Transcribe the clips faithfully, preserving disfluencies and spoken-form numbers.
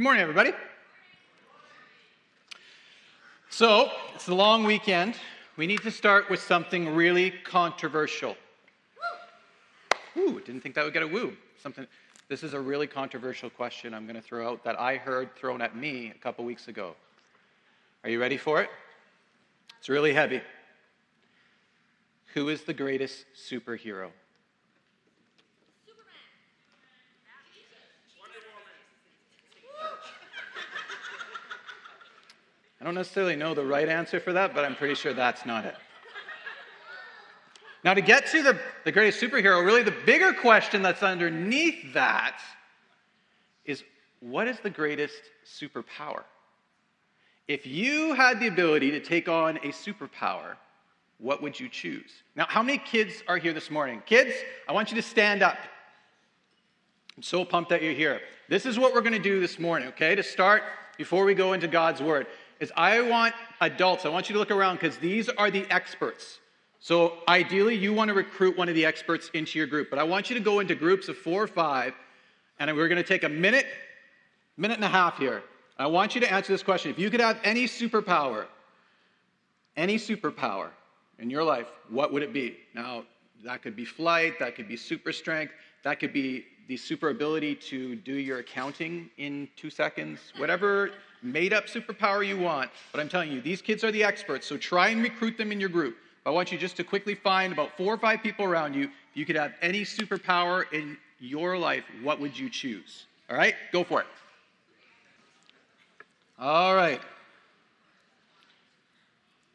Good morning, everybody. So, it's a long weekend. We need to start with something really controversial. Woo! Ooh, didn't think that would get a woo. Something. This is a really controversial question I'm going to throw out that I heard thrown at me a couple weeks ago. Are you ready for it? It's really heavy. Who is the greatest superhero? I don't necessarily know the right answer for that, but I'm pretty sure that's not it. Now, to get to the, the greatest superhero, really the bigger question that's underneath that is, what is the greatest superpower? If you had the ability to take on a superpower, what would you choose? Now, how many kids are here this morning? Kids, I want you to stand up. I'm so pumped that you're here. This is what we're going to do this morning, okay? To start, before we go into God's Word, is I want adults, I want you to look around because these are the experts. So ideally, you want to recruit one of the experts into your group. But I want you to go into groups of four or five, and we're going to take a minute, minute and a half here. I want you to answer this question. If you could have any superpower, any superpower in your life, what would it be? Now, that could be flight, that could be super strength, that could be the super ability to do your accounting in two seconds, whatever made-up superpower you want. But I'm telling you, these kids are the experts, so try and recruit them in your group. I want you just to quickly find about four or five people around you. If you could have any superpower in your life, what would you choose? All right, go for it. All right.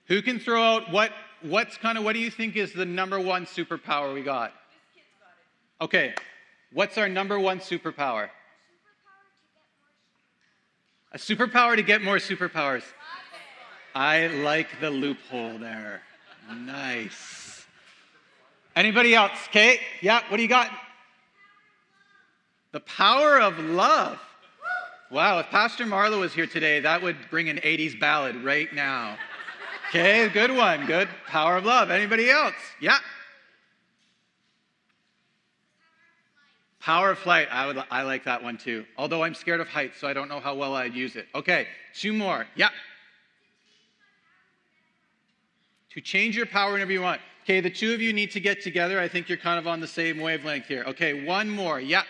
Who can throw out what, what's kind of, what do you think is the number one superpower we got? This kid's got it. Okay, what's our number one superpower? A superpower to get more superpowers. I like the loophole there. Nice. Anybody else? Kate? Yeah, what do you got? The power of love. Wow, if Pastor Marlo was here today, that would bring an eighties ballad right now. Okay, good one. Good. Power of love. Anybody else? Yeah. Power of flight, I would, I like that one too. Although I'm scared of heights, so I don't know how well I'd use it. Okay, two more. Yeah. To change your power whenever you want. Okay, the two of you need to get together. I think you're kind of on the same wavelength here. Okay, one more. Yeah.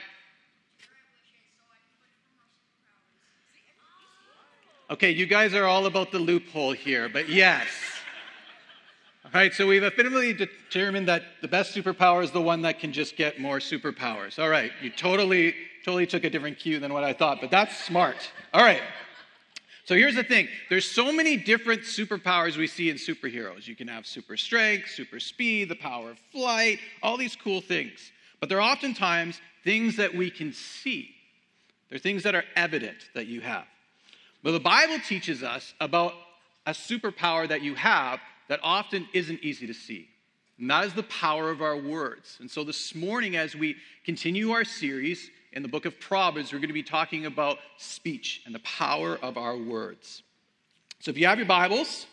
Okay, you guys are all about the loophole here, but yes. All right, so we've definitively determined that the best superpower is the one that can just get more superpowers. All right, you totally, totally took a different cue than what I thought, but that's smart. All right, so here's the thing. There's so many different superpowers we see in superheroes. You can have super strength, super speed, the power of flight, all these cool things. But they're oftentimes things that we can see. They're things that are evident that you have. Well, the Bible teaches us about a superpower that you have that often isn't easy to see, and that is the power of our words. And so this morning, as we continue our series in the book of Proverbs, we're going to be talking about speech and the power of our words. So if you have your Bibles,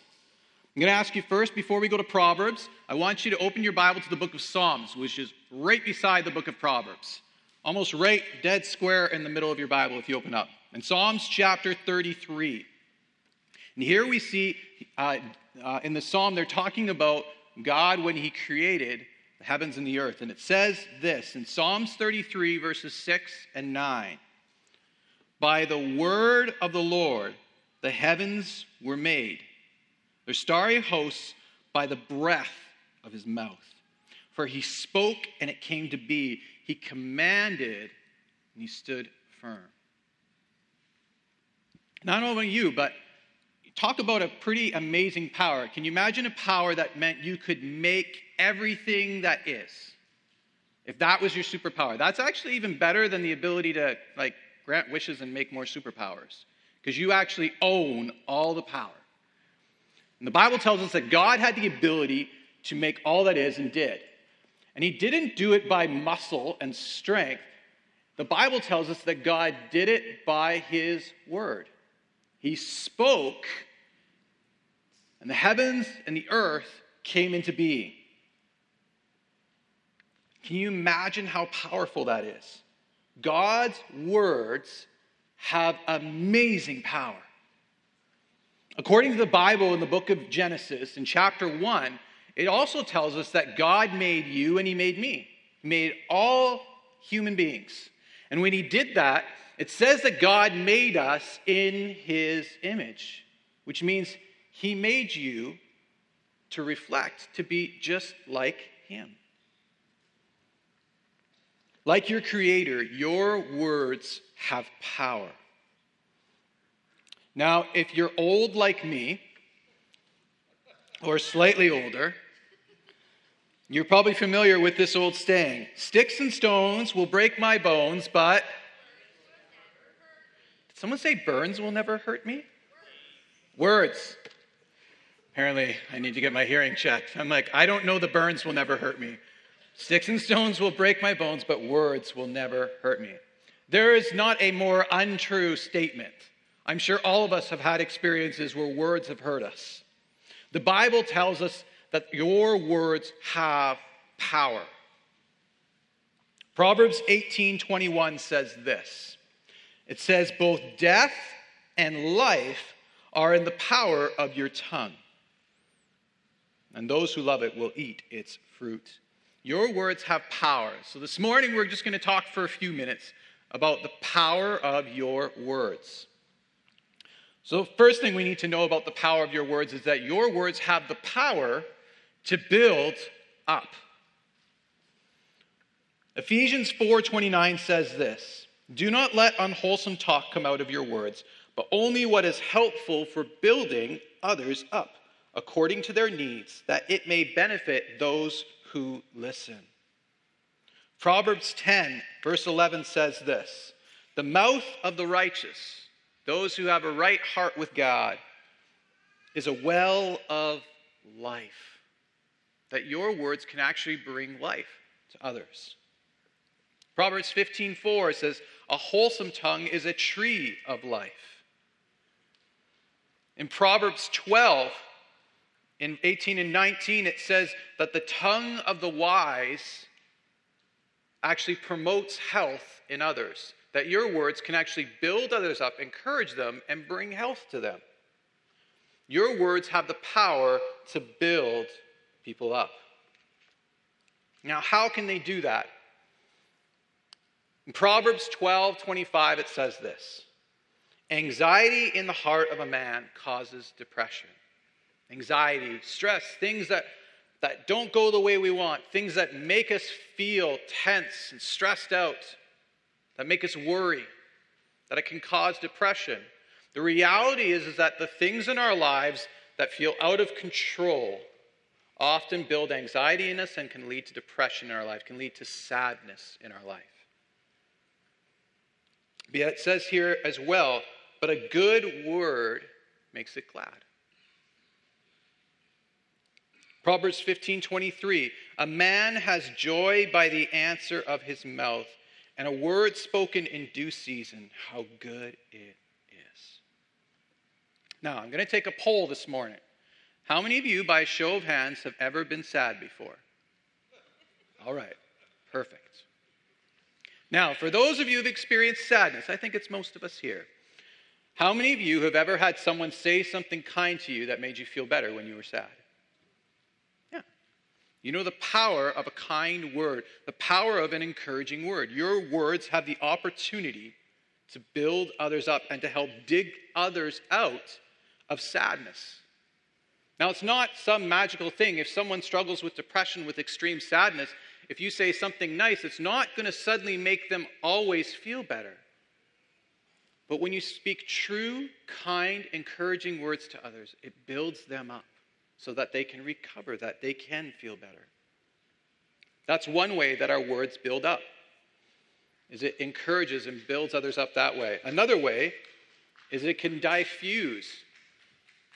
I'm going to ask you first, before we go to Proverbs, I want you to open your Bible to the book of Psalms, which is right beside the book of Proverbs, almost right dead square in the middle of your Bible if you open up. In Psalms chapter thirty-three. And here we see uh, uh, in the psalm, they're talking about God when he created the heavens and the earth. And it says this in Psalms thirty-three, verses six and nine. By the word of the Lord, the heavens were made, their starry hosts by the breath of his mouth. For he spoke and it came to be. He commanded and he stood firm. Not only you, but talk about a pretty amazing power. Can you imagine a power that meant you could make everything that is? If that was your superpower. That's actually even better than the ability to, like, grant wishes and make more superpowers. Because you actually own all the power. And the Bible tells us that God had the ability to make all that is and did. And he didn't do it by muscle and strength. The Bible tells us that God did it by his word. He spoke, and the heavens and the earth came into being. Can you imagine how powerful that is? God's words have amazing power. According to the Bible in the book of Genesis, in chapter one, it also tells us that God made you and he made me. He made all human beings. And when he did that, it says that God made us in his image, which means he made you to reflect, to be just like him. Like your Creator, your words have power. Now, if you're old like me, or slightly older, you're probably familiar with this old saying, sticks and stones will break my bones, but... Did someone say burns will never hurt me? Words. Apparently, I need to get my hearing checked. I'm like, I don't know the burns will never hurt me. Sticks and stones will break my bones, but words will never hurt me. There is not a more untrue statement. I'm sure all of us have had experiences where words have hurt us. The Bible tells us that your words have power. Proverbs eighteen twenty-one says this. It says, both death and life are in the power of your tongue, and those who love it will eat its fruit. Your words have power. So this morning we're just going to talk for a few minutes about the power of your words. So first thing we need to know about the power of your words is that your words have the power to build up. Ephesians four twenty-nine says this, do not let unwholesome talk come out of your words, but only what is helpful for building others up according to their needs, that it may benefit those who listen. Proverbs ten, verse eleven says this, the mouth of the righteous, those who have a right heart with God, is a well of life, that your words can actually bring life to others. Proverbs fifteen four says, a wholesome tongue is a tree of life. In Proverbs twelve, in eighteen and nineteen, it says that the tongue of the wise actually promotes health in others, that your words can actually build others up, encourage them, and bring health to them. Your words have the power to build people up. Now, how can they do that? In Proverbs twelve twenty-five, it says this, anxiety in the heart of a man causes depression. Anxiety, stress, things that, that don't go the way we want, things that make us feel tense and stressed out, that make us worry, that it can cause depression. The reality is, is that the things in our lives that feel out of control often build anxiety in us and can lead to depression in our life, can lead to sadness in our life. But yet it says here as well, but a good word makes it glad. Proverbs fifteen twenty-three, a man has joy by the answer of his mouth, and a word spoken in due season, how good it is. Now, I'm going to take a poll this morning. How many of you, by a show of hands, have ever been sad before? All right, perfect. Now, for those of you who have experienced sadness, I think it's most of us here. How many of you have ever had someone say something kind to you that made you feel better when you were sad? You know the power of a kind word, the power of an encouraging word. Your words have the opportunity to build others up and to help dig others out of sadness. Now, it's not some magical thing. If someone struggles with depression, with extreme sadness, if you say something nice, it's not going to suddenly make them always feel better. But when you speak true, kind, encouraging words to others, it builds them up, so that they can recover, that they can feel better. That's one way that our words build up, is it encourages and builds others up that way. Another way is it can diffuse.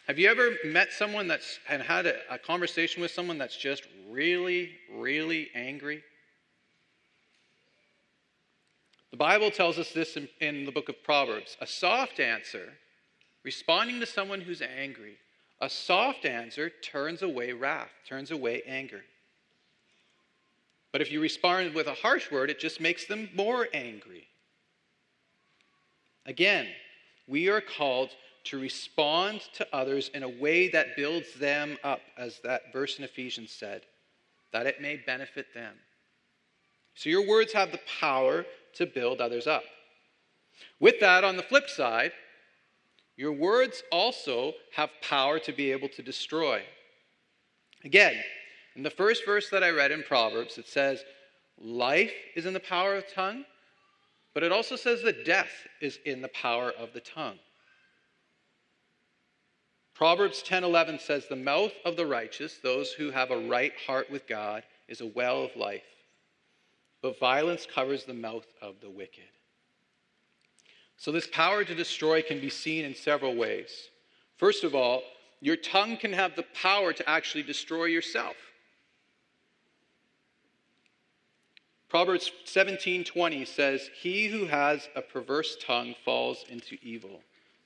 Have you ever met someone that's and had a, a conversation with someone that's just really, really angry? The Bible tells us this in, in the book of Proverbs. A soft answer, responding to someone who's angry, a soft answer turns away wrath, turns away anger. But if you respond with a harsh word, it just makes them more angry. Again, we are called to respond to others in a way that builds them up, as that verse in Ephesians said, that it may benefit them. So your words have the power to build others up. With that, on the flip side, your words also have power to be able to destroy. Again, in the first verse that I read in Proverbs, it says, life is in the power of the tongue, but it also says that death is in the power of the tongue. Proverbs ten eleven says, the mouth of the righteous, those who have a right heart with God, is a well of life, but violence covers the mouth of the wicked. So this power to destroy can be seen in several ways. First of all, your tongue can have the power to actually destroy yourself. Proverbs seventeen twenty says, he who has a perverse tongue falls into evil.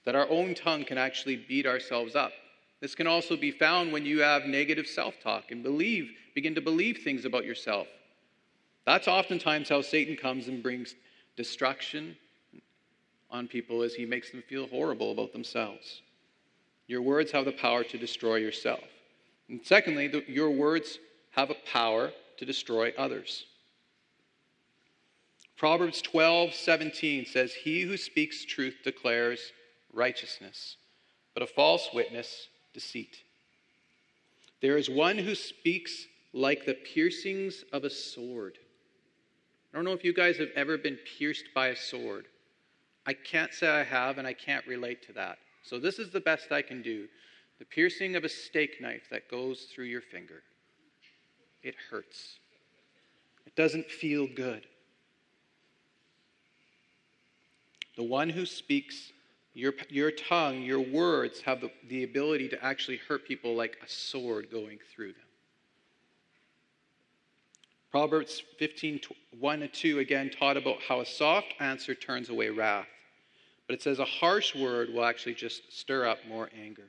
That our own tongue can actually beat ourselves up. This can also be found when you have negative self-talk and believe, begin to believe things about yourself. That's oftentimes how Satan comes and brings destruction on people, as he makes them feel horrible about themselves. Your words have the power to destroy yourself. And secondly, the, your words have a power to destroy others. Proverbs twelve seventeen says, he who speaks truth declares righteousness, but a false witness, deceit. There is one who speaks like the piercings of a sword. I don't know if you guys have ever been pierced by a sword. I can't say I have, and I can't relate to that. So this is the best I can do. The piercing of a steak knife that goes through your finger. It hurts. It doesn't feel good. The one who speaks, your, your tongue, your words have the, the ability to actually hurt people like a sword going through them. Proverbs fifteen one to two again taught about how a soft answer turns away wrath. But it says a harsh word will actually just stir up more anger.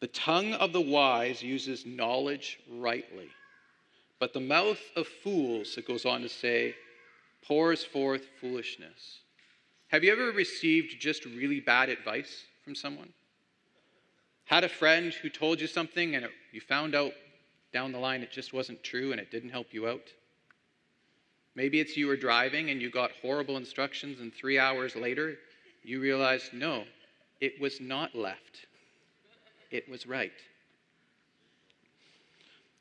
The tongue of the wise uses knowledge rightly, but the mouth of fools, it goes on to say, pours forth foolishness. Have you ever received just really bad advice from someone? Had a friend who told you something and it, you found out down the line it just wasn't true and it didn't help you out? Maybe it's you were driving and you got horrible instructions and three hours later you realized, no, it was not left. It was right.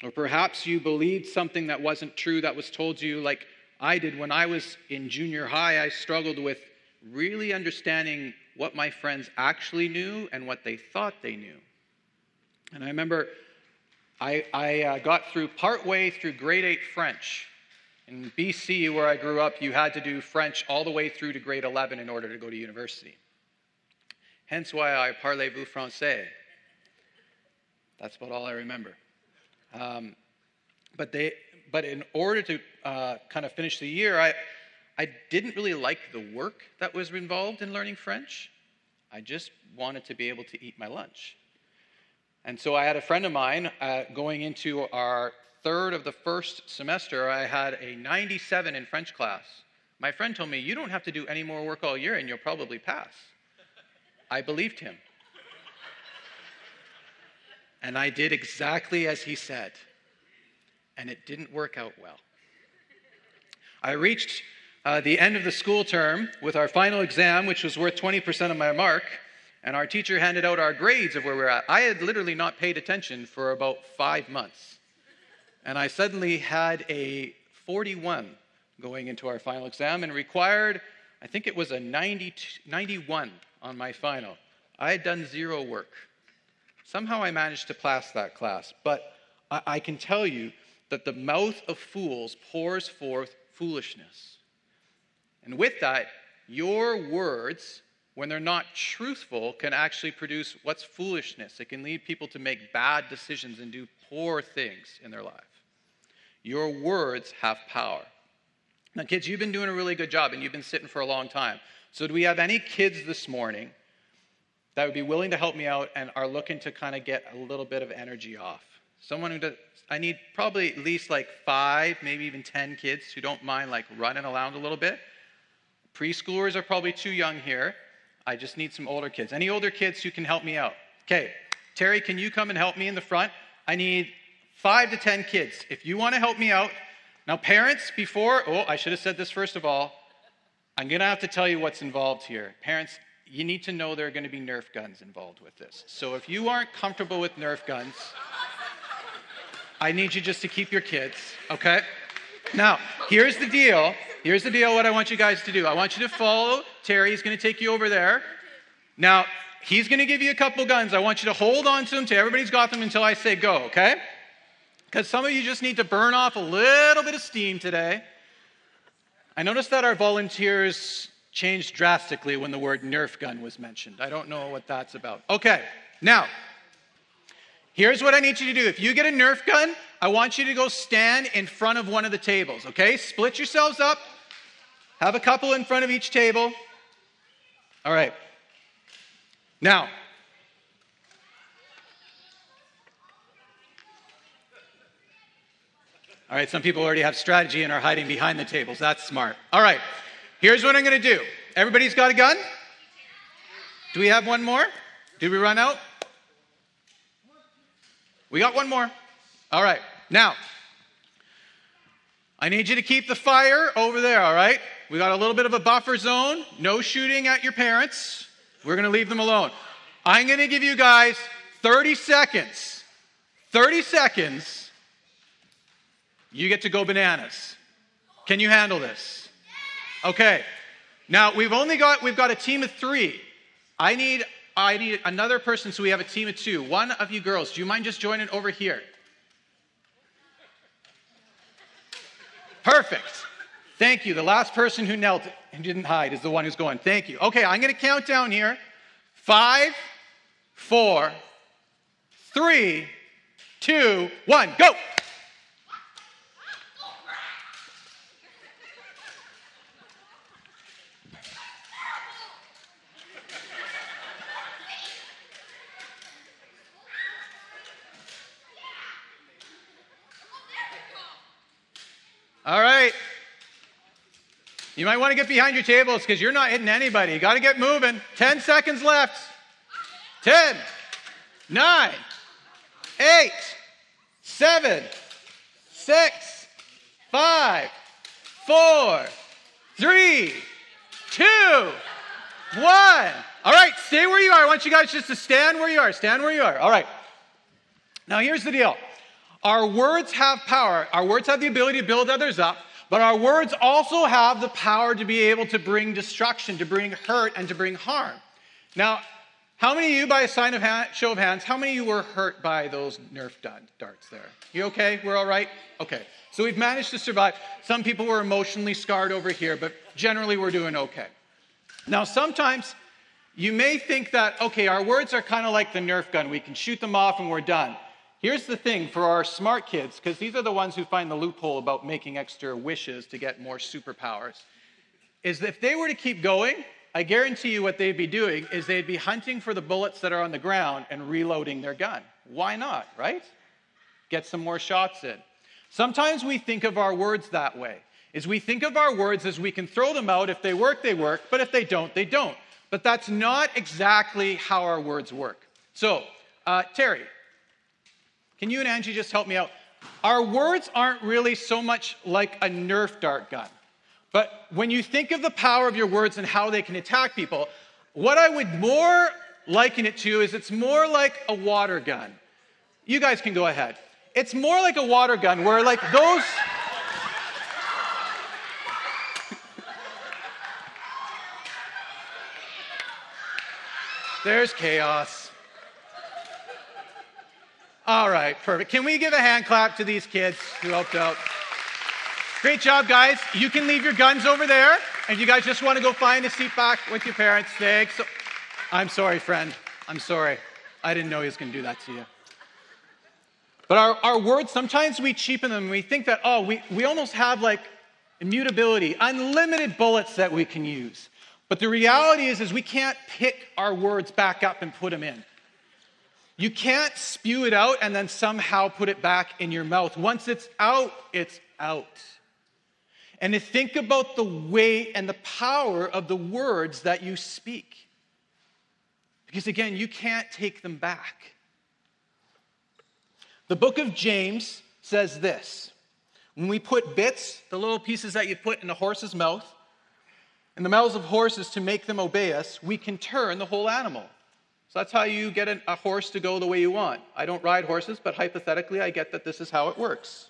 Or perhaps you believed something that wasn't true that was told you, like I did when I was in junior high. I struggled with really understanding what my friends actually knew and what they thought they knew. And I remember I, I uh, got through partway through grade eight French. In B C, where I grew up, you had to do French all the way through to grade eleven in order to go to university. Hence why I parlez-vous français. That's about all I remember. Um, but they, but in order to uh, kind of finish the year, I, I didn't really like the work that was involved in learning French. I just wanted to be able to eat my lunch. And so I had a friend of mine uh, going into our third of the first semester, I had a ninety-seven in French class. My friend told me, you don't have to do any more work all year and you'll probably pass. I believed him. And I did exactly as he said. And it didn't work out well. I reached uh, the end of the school term with our final exam, which was worth twenty percent of my mark. And our teacher handed out our grades of where we were at. I had literally not paid attention for about five months. And I suddenly had a forty-one going into our final exam and required, I think it was a ninety-one on my final. I had done zero work. Somehow I managed to pass that class. But I, I can tell you that the mouth of fools pours forth foolishness. And with that, your words, when they're not truthful, can actually produce what's foolishness. It can lead people to make bad decisions and do poor things in their life. Your words have power. Now, kids, you've been doing a really good job, and you've been sitting for a long time. So do we have any kids this morning that would be willing to help me out and are looking to kind of get a little bit of energy off? Someone who does, I need probably at least like five, maybe even ten kids who don't mind like running around a little bit. Preschoolers are probably too young here. I just need some older kids. Any older kids who can help me out? Okay, Terry, can you come and help me in the front? I need five to ten kids. If you want to help me out. Now, parents, before, oh, I should have said this first of all. I'm going to have to tell you what's involved here. Parents, you need to know there are going to be Nerf guns involved with this. So if you aren't comfortable with Nerf guns, I need you just to keep your kids, okay? Now, here's the deal. Here's the deal, what I want you guys to do. I want you to follow Terry. He's going to take you over there. Now, he's going to give you a couple guns. I want you to hold on to them till everybody's got them until I say go, okay? Because some of you just need to burn off a little bit of steam today. I noticed that our volunteers changed drastically when the word Nerf gun was mentioned. I don't know what that's about. Okay, now, here's what I need you to do. If you get a Nerf gun, I want you to go stand in front of one of the tables, okay? Split yourselves up. Have a couple in front of each table. All right. Now, all right, some people already have strategy and are hiding behind the tables. That's smart. All right, here's what I'm going to do. Everybody's got a gun? Do we have one more? Did we run out? We got one more. All right, now, I need you to keep the fire over there, all right? We got a little bit of a buffer zone. No shooting at your parents. We're going to leave them alone. I'm going to give you guys thirty seconds. thirty seconds. You get to go bananas. Can you handle this? Okay. Now, we've only got, we've got a team of three. I need, I need another person, so we have a team of two. One of you girls, do you mind just joining over here? Perfect. Thank you. The last person who knelt and didn't hide is the one who's going. Thank you. Okay, I'm going to count down here. Five, four, three, two, one, go. All right. You might want to get behind your tables because you're not hitting anybody. You got to get moving. Ten seconds left. Ten, nine, eight, seven, six, five, four, three, two, one. All right, stay where you are. I want you guys just to stand where you are. Stand where you are. All right. Now, here's the deal. Our words have power. Our words have the ability to build others up, but our words also have the power to be able to bring destruction, to bring hurt, and to bring harm. Now, how many of you, by a sign of hand, show of hands, how many of you were hurt by those Nerf darts there? You okay? We're all right? Okay. So we've managed to survive. Some people were emotionally scarred over here, but generally we're doing okay. Now, sometimes you may think that, okay, our words are kind of like the Nerf gun. We can shoot them off and we're done. Here's the thing for our smart kids, because these are the ones who find the loophole about making extra wishes to get more superpowers, is that if they were to keep going, I guarantee you what they'd be doing is they'd be hunting for the bullets that are on the ground and reloading their gun. Why not, right? Get some more shots in. Sometimes we think of our words that way, is we think of our words as we can throw them out. If they work, they work, but if they don't, they don't. But that's not exactly how our words work. So, uh, Terry, can you and Angie just help me out? Our words aren't really so much like a Nerf dart gun. But when you think of the power of your words and how they can attack people, what I would more liken it to is it's more like a water gun. You guys can go ahead. It's more like a water gun where like those... There's chaos. All right, perfect. Can we give a hand clap to these kids who helped out? Great job, guys. You can leave your guns over there. And you guys just want to go find a seat back with your parents. Thanks. So I'm sorry, friend. I'm sorry. I didn't know he was going to do that to you. But our, our words, sometimes we cheapen them. We think that, oh, we, we almost have like immutability, unlimited bullets that we can use. But the reality is, is we can't pick our words back up and put them in. You can't spew it out and then somehow put it back in your mouth. Once it's out, it's out. and to think about the weight and the power of the words that you speak. Because again, you can't take them back. The book of James says this: when we put bits, the little pieces that you put in a horse's mouth, in the mouths of horses to make them obey us, we can turn the whole animal. So that's how you get a horse to go the way you want. I don't ride horses, but hypothetically, I get that this is how it works.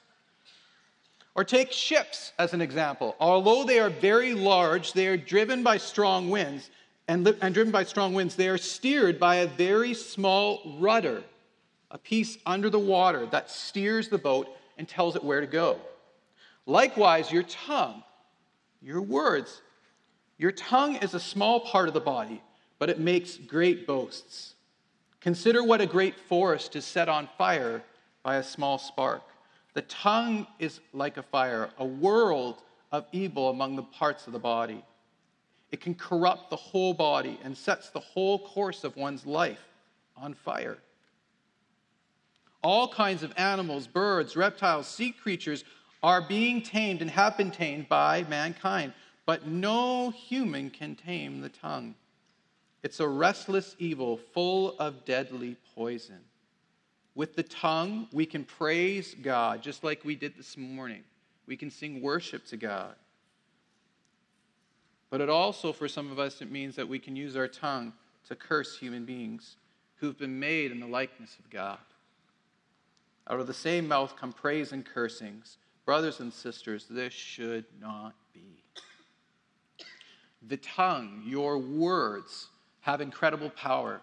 Or take ships as an example. Although they are very large, they are driven by strong winds, and, li- and driven by strong winds, they are steered by a very small rudder, a piece under the water that steers the boat and tells it where to go. Likewise, your tongue, your words, your tongue is a small part of the body, but it makes great boasts. Consider what a great forest is set on fire by a small spark. The tongue is like a fire, a world of evil among the parts of the body. It can corrupt the whole body and sets the whole course of one's life on fire. All kinds of animals, birds, reptiles, sea creatures are being tamed and have been tamed by mankind, but no human can tame the tongue. It's a restless evil full of deadly poison. With the tongue, we can praise God, just like we did this morning. We can sing worship to God. But it also, for some of us, it means that we can use our tongue to curse human beings who've been made in the likeness of God. Out of the same mouth come praise and cursings. Brothers and sisters, this should not be. The tongue, your words, have incredible power.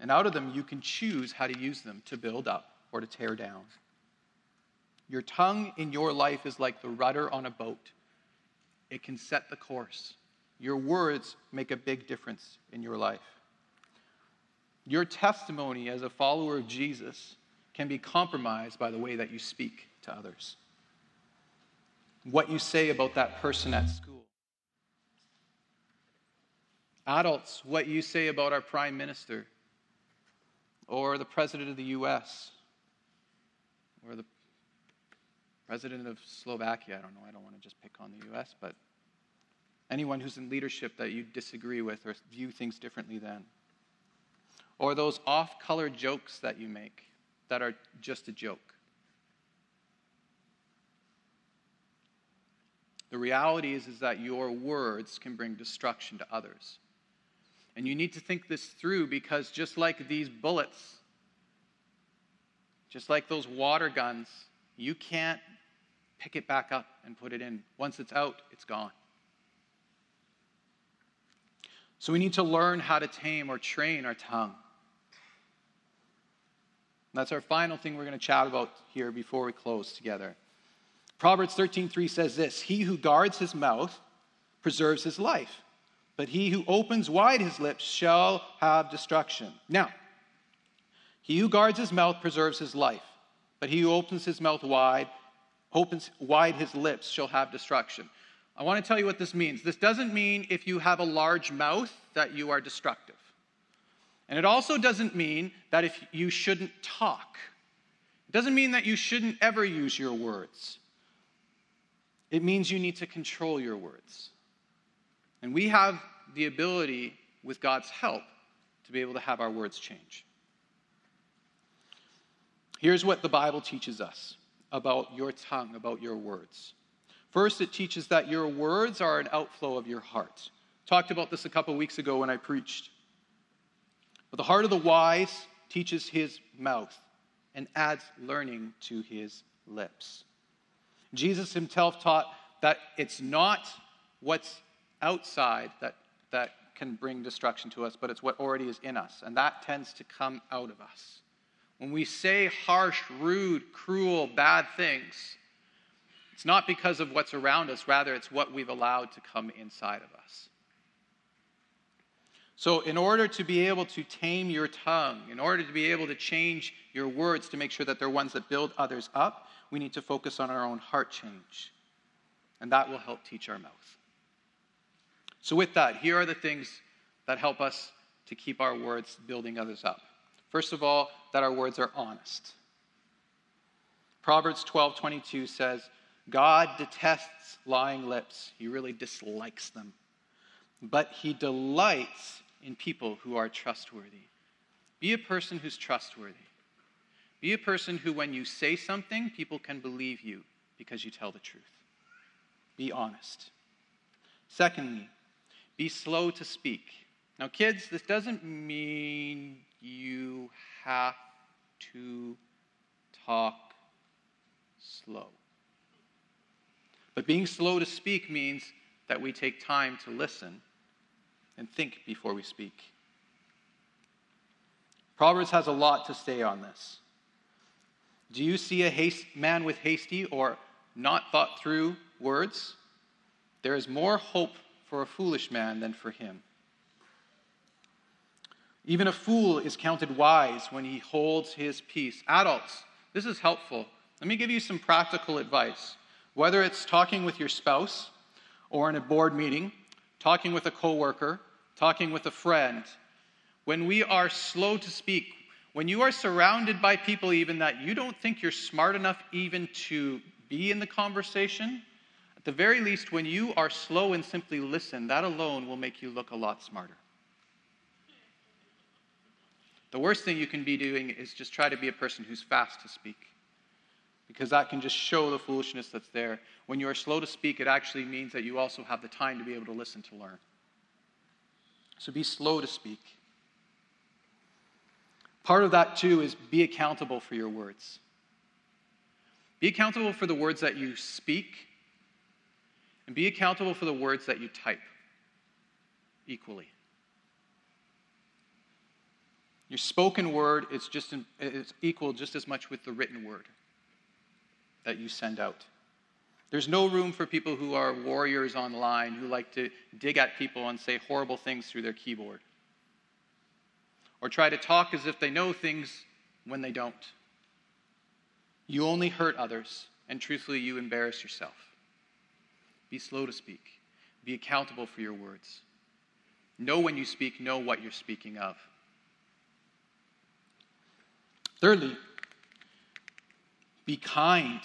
And out of them, you can choose how to use them to build up or to tear down. Your tongue in your life is like the rudder on a boat. It can set the course. Your words make a big difference in your life. Your testimony as a follower of Jesus can be compromised by the way that you speak to others. What you say about that person at school. Adults, what you say about our prime minister, or the president of the U S, or the president of Slovakia. I don't know, I don't want to just pick on the U S, but anyone who's in leadership that you disagree with or view things differently than. Or those off-color jokes that you make that are just a joke. The reality is, is that your words can bring destruction to others. And you need to think this through, because just like these bullets, just like those water guns, you can't pick it back up and put it in. Once it's out, it's gone. So we need to learn how to tame or train our tongue. That's our final thing we're going to chat about here before we close together. Proverbs thirteen three says this: he who guards his mouth preserves his life, but he who opens wide his lips shall have destruction. Now, he who guards his mouth preserves his life, but he who opens his mouth wide, opens wide his lips shall have destruction. I want to tell you what this means. This doesn't mean if you have a large mouth that you are destructive. And it also doesn't mean that if you shouldn't talk. It doesn't mean that you shouldn't ever use your words. It means you need to control your words. And we have the ability, with God's help, to be able to have our words change. Here's what the Bible teaches us about your tongue, about your words. First, it teaches that your words are an outflow of your heart. Talked about this a couple weeks ago when I preached. But the heart of the wise teaches his mouth and adds learning to his lips. Jesus himself taught that it's not what's outside that, that can bring destruction to us, but it's what already is in us, and that tends to come out of us. When we say harsh, rude, cruel, bad things, it's not because of what's around us, rather it's what we've allowed to come inside of us. So in order to be able to tame your tongue, in order to be able to change your words to make sure that they're ones that build others up, we need to focus on our own heart change. And that will help teach our mouth. So with that, here are the things that help us to keep our words building others up. First of all, that our words are honest. Proverbs twelve twenty-two says, God detests lying lips. He really dislikes them. But he delights in people who are trustworthy. Be a person who's trustworthy. Be a person who, when you say something, people can believe you because you tell the truth. Be honest. Secondly, be slow to speak. Now, kids, this doesn't mean you have to talk slow. But being slow to speak means that we take time to listen and think before we speak. Proverbs has a lot to say on this. Do you see a haste, man with hasty or not thought through words? There is more hope for a foolish man than for him. Even a fool is counted wise when he holds his peace. Adults, this is helpful. Let me give you some practical advice. Whether it's talking with your spouse or in a board meeting, talking with a coworker, talking with a friend, when we are slow to speak, when you are surrounded by people even that you don't think you're smart enough even to be in the conversation, at the very least, when you are slow and simply listen, that alone will make you look a lot smarter. The worst thing you can be doing is just try to be a person who's fast to speak, because that can just show the foolishness that's there. When you are slow to speak, it actually means that you also have the time to be able to listen to learn. So be slow to speak. Part of that, too, is be accountable for your words. Be accountable for the words that you speak, and be accountable for the words that you type equally. Your spoken word is just in, it's equal just as much with the written word that you send out. There's no room for people who are warriors online who like to dig at people and say horrible things through their keyboard, or try to talk as if they know things when they don't. You only hurt others, and truthfully, you embarrass yourself. Be slow to speak. Be accountable for your words. Know when you speak, know what you're speaking of. Thirdly, be kind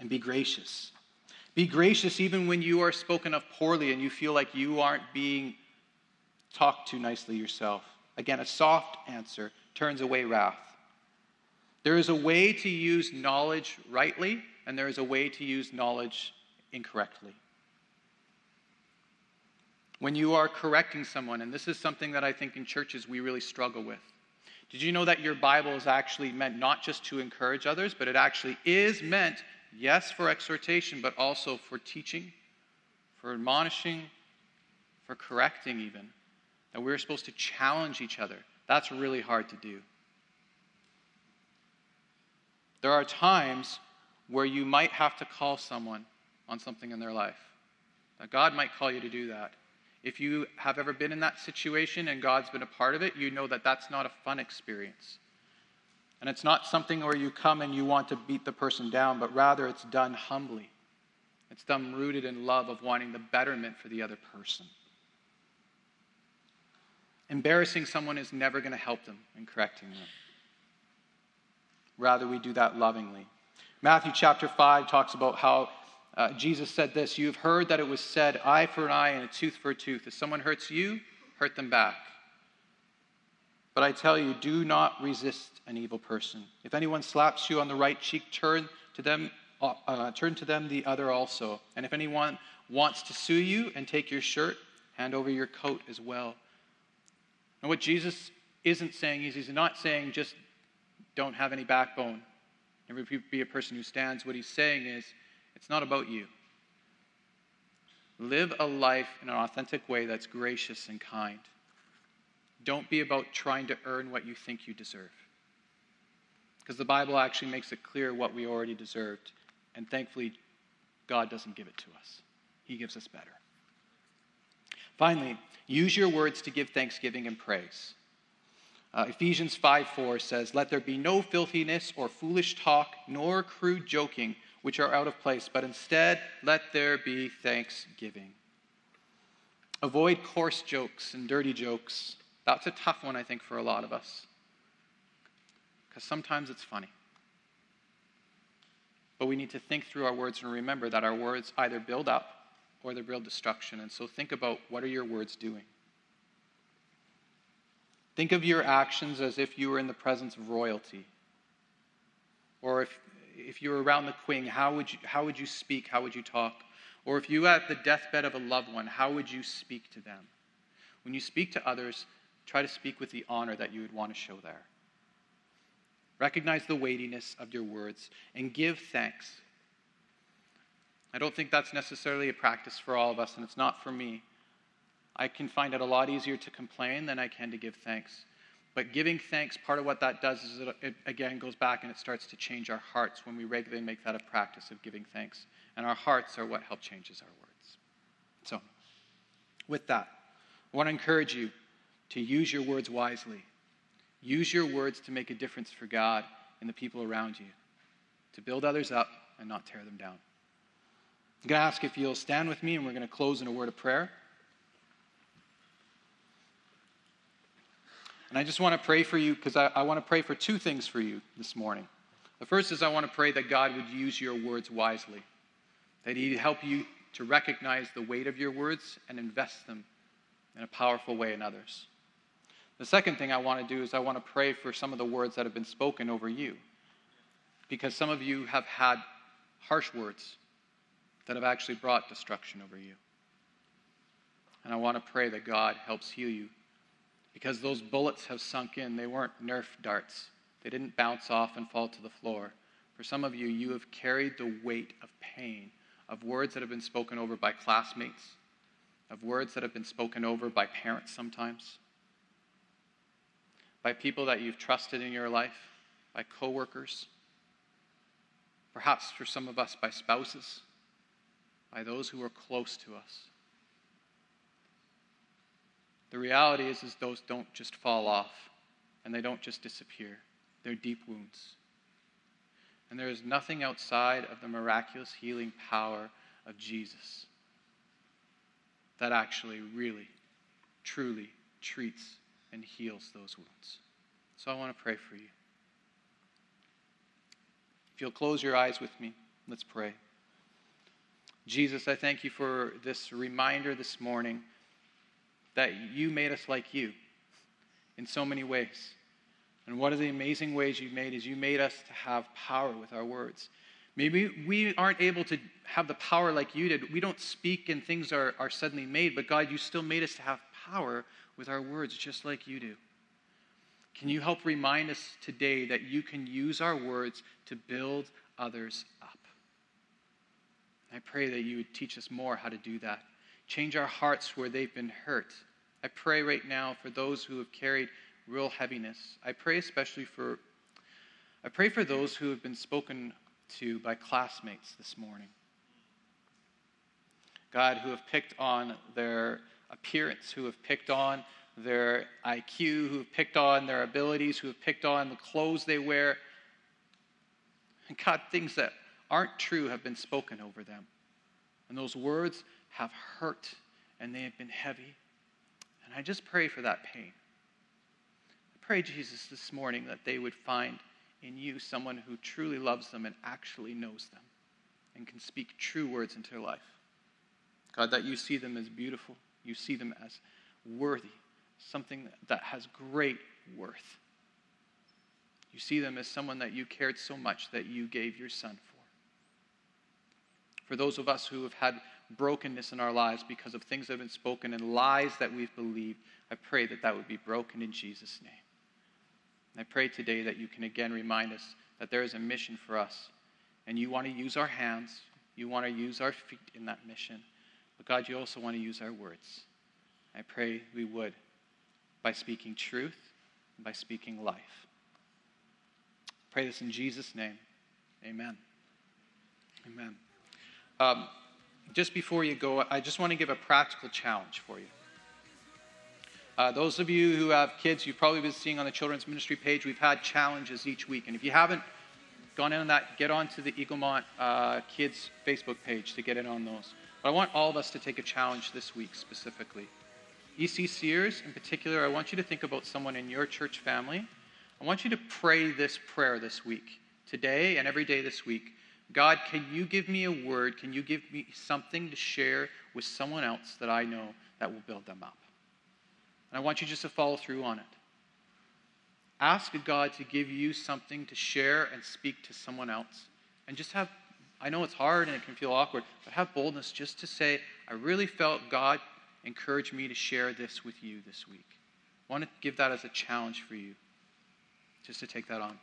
and be gracious. Be gracious even when you are spoken of poorly and you feel like you aren't being talked to nicely yourself. Again, a soft answer turns away wrath. There is a way to use knowledge rightly, and there is a way to use knowledge incorrectly. When you are correcting someone, and this is something that I think in churches we really struggle with, did you know that your Bible is actually meant not just to encourage others, but it actually is meant, yes, for exhortation, but also for teaching, for admonishing, for correcting even. That we're supposed to challenge each other. That's really hard to do. There are times where you might have to call someone on something in their life. Now, God might call you to do that. If you have ever been in that situation and God's been a part of it, you know that that's not a fun experience. And it's not something where you come and you want to beat the person down, but rather it's done humbly. It's done rooted in love of wanting the betterment for the other person. Embarrassing someone is never going to help them in correcting them. Rather, we do that lovingly. Matthew chapter five talks about how Uh, Jesus said this, "You've heard that it was said, eye for an eye and a tooth for a tooth. If someone hurts you, hurt them back. But I tell you, do not resist an evil person. If anyone slaps you on the right cheek, turn to them, uh, turn to them the other also. And if anyone wants to sue you and take your shirt, hand over your coat as well." And what Jesus isn't saying is he's not saying just don't have any backbone. Never be a person who stands. What he's saying is, it's not about you. Live a life in an authentic way that's gracious and kind. Don't be about trying to earn what you think you deserve, because the Bible actually makes it clear what we already deserved, and thankfully, God doesn't give it to us. He gives us better. Finally, use your words to give thanksgiving and praise. Uh, Ephesians five four says, "Let there be no filthiness or foolish talk, nor crude joking, which are out of place, but instead let there be thanksgiving." Avoid coarse jokes and dirty jokes. That's a tough one, I think, for a lot of us, because sometimes it's funny. But we need to think through our words and remember that our words either build up or they build destruction. And so think about, what are your words doing? Think of your actions as if you were in the presence of royalty. Or if if you were around the Queen, how would you, how would you speak? How would you talk? Or if you were at the deathbed of a loved one, how would you speak to them? When you speak to others, try to speak with the honor that you would want to show there. Recognize the weightiness of your words and give thanks. I don't think that's necessarily a practice for all of us, and it's not for me. I can find it a lot easier to complain than I can to give thanks. But giving thanks, part of what that does is it, it again goes back and it starts to change our hearts when we regularly make that a practice of giving thanks. And our hearts are what help changes our words. So, with that, I want to encourage you to use your words wisely. Use your words to make a difference for God and the people around you, to build others up and not tear them down. I'm going to ask if you'll stand with me, and we're going to close in a word of prayer. And I just want to pray for you, because I, I want to pray for two things for you this morning. The first is I want to pray that God would use your words wisely, that he'd help you to recognize the weight of your words and invest them in a powerful way in others. The second thing I want to do is I want to pray for some of the words that have been spoken over you, because some of you have had harsh words that have actually brought destruction over you. And I want to pray that God helps heal you, because those bullets have sunk in. They weren't Nerf darts. They didn't bounce off and fall to the floor. For some of you, you have carried the weight of pain, of words that have been spoken over by classmates, of words that have been spoken over by parents sometimes, by people that you've trusted in your life, by coworkers, perhaps for some of us by spouses, by those who are close to us. The reality is, is those don't just fall off, and they don't just disappear. They're deep wounds. And there is nothing outside of the miraculous healing power of Jesus that actually really, truly treats and heals those wounds. So I want to pray for you. If you'll close your eyes with me, let's pray. Jesus, I thank you for this reminder this morning that you made us like you in so many ways. And one of the amazing ways you made is you made us to have power with our words. Maybe we aren't able to have the power like you did. We don't speak and things are, are suddenly made, but God, you still made us to have power with our words just like you do. Can you help remind us today that you can use our words to build others up? I pray that you would teach us more how to do that. Change our hearts where they've been hurt. I pray right now for those who have carried real heaviness. I pray especially for, I pray for those who have been spoken to by classmates this morning. God, who have picked on their appearance, who have picked on their I Q, who have picked on their abilities, who have picked on the clothes they wear. And God, things that aren't true have been spoken over them. And those words have hurt, and they have been heavy. And I just pray for that pain. I pray, Jesus, this morning that they would find in you someone who truly loves them and actually knows them and can speak true words into their life. God, that you see them as beautiful. You see them as worthy, something that has great worth. You see them as someone that you cared so much that you gave your son for. For those of us who have had brokenness in our lives because of things that have been spoken and lies that we've believed, I pray that that would be broken in Jesus' name. And I pray today that you can again remind us that there is a mission for us, and you want to use our hands, you want to use our feet in that mission, but God, you also want to use our words. I pray we would, by speaking truth and by speaking life. I pray this in Jesus' name. Amen. Amen. Um, Just before you go, I just want to give a practical challenge for you. Uh, those of you who have kids, you've probably been seeing on the Children's Ministry page, we've had challenges each week. And if you haven't gone in on that, get onto the Eaglemont uh, Kids Facebook page to get in on those. But I want all of us to take a challenge this week specifically. E C Sears in particular, I want you to think about someone in your church family. I want you to pray this prayer this week, today and every day this week. God, can you give me a word? Can you give me something to share with someone else that I know that will build them up? And I want you just to follow through on it. Ask God to give you something to share and speak to someone else. And just have, I know it's hard and it can feel awkward, but have boldness just to say, I really felt God encouraged me to share this with you this week. I want to give that as a challenge for you, just to take that on.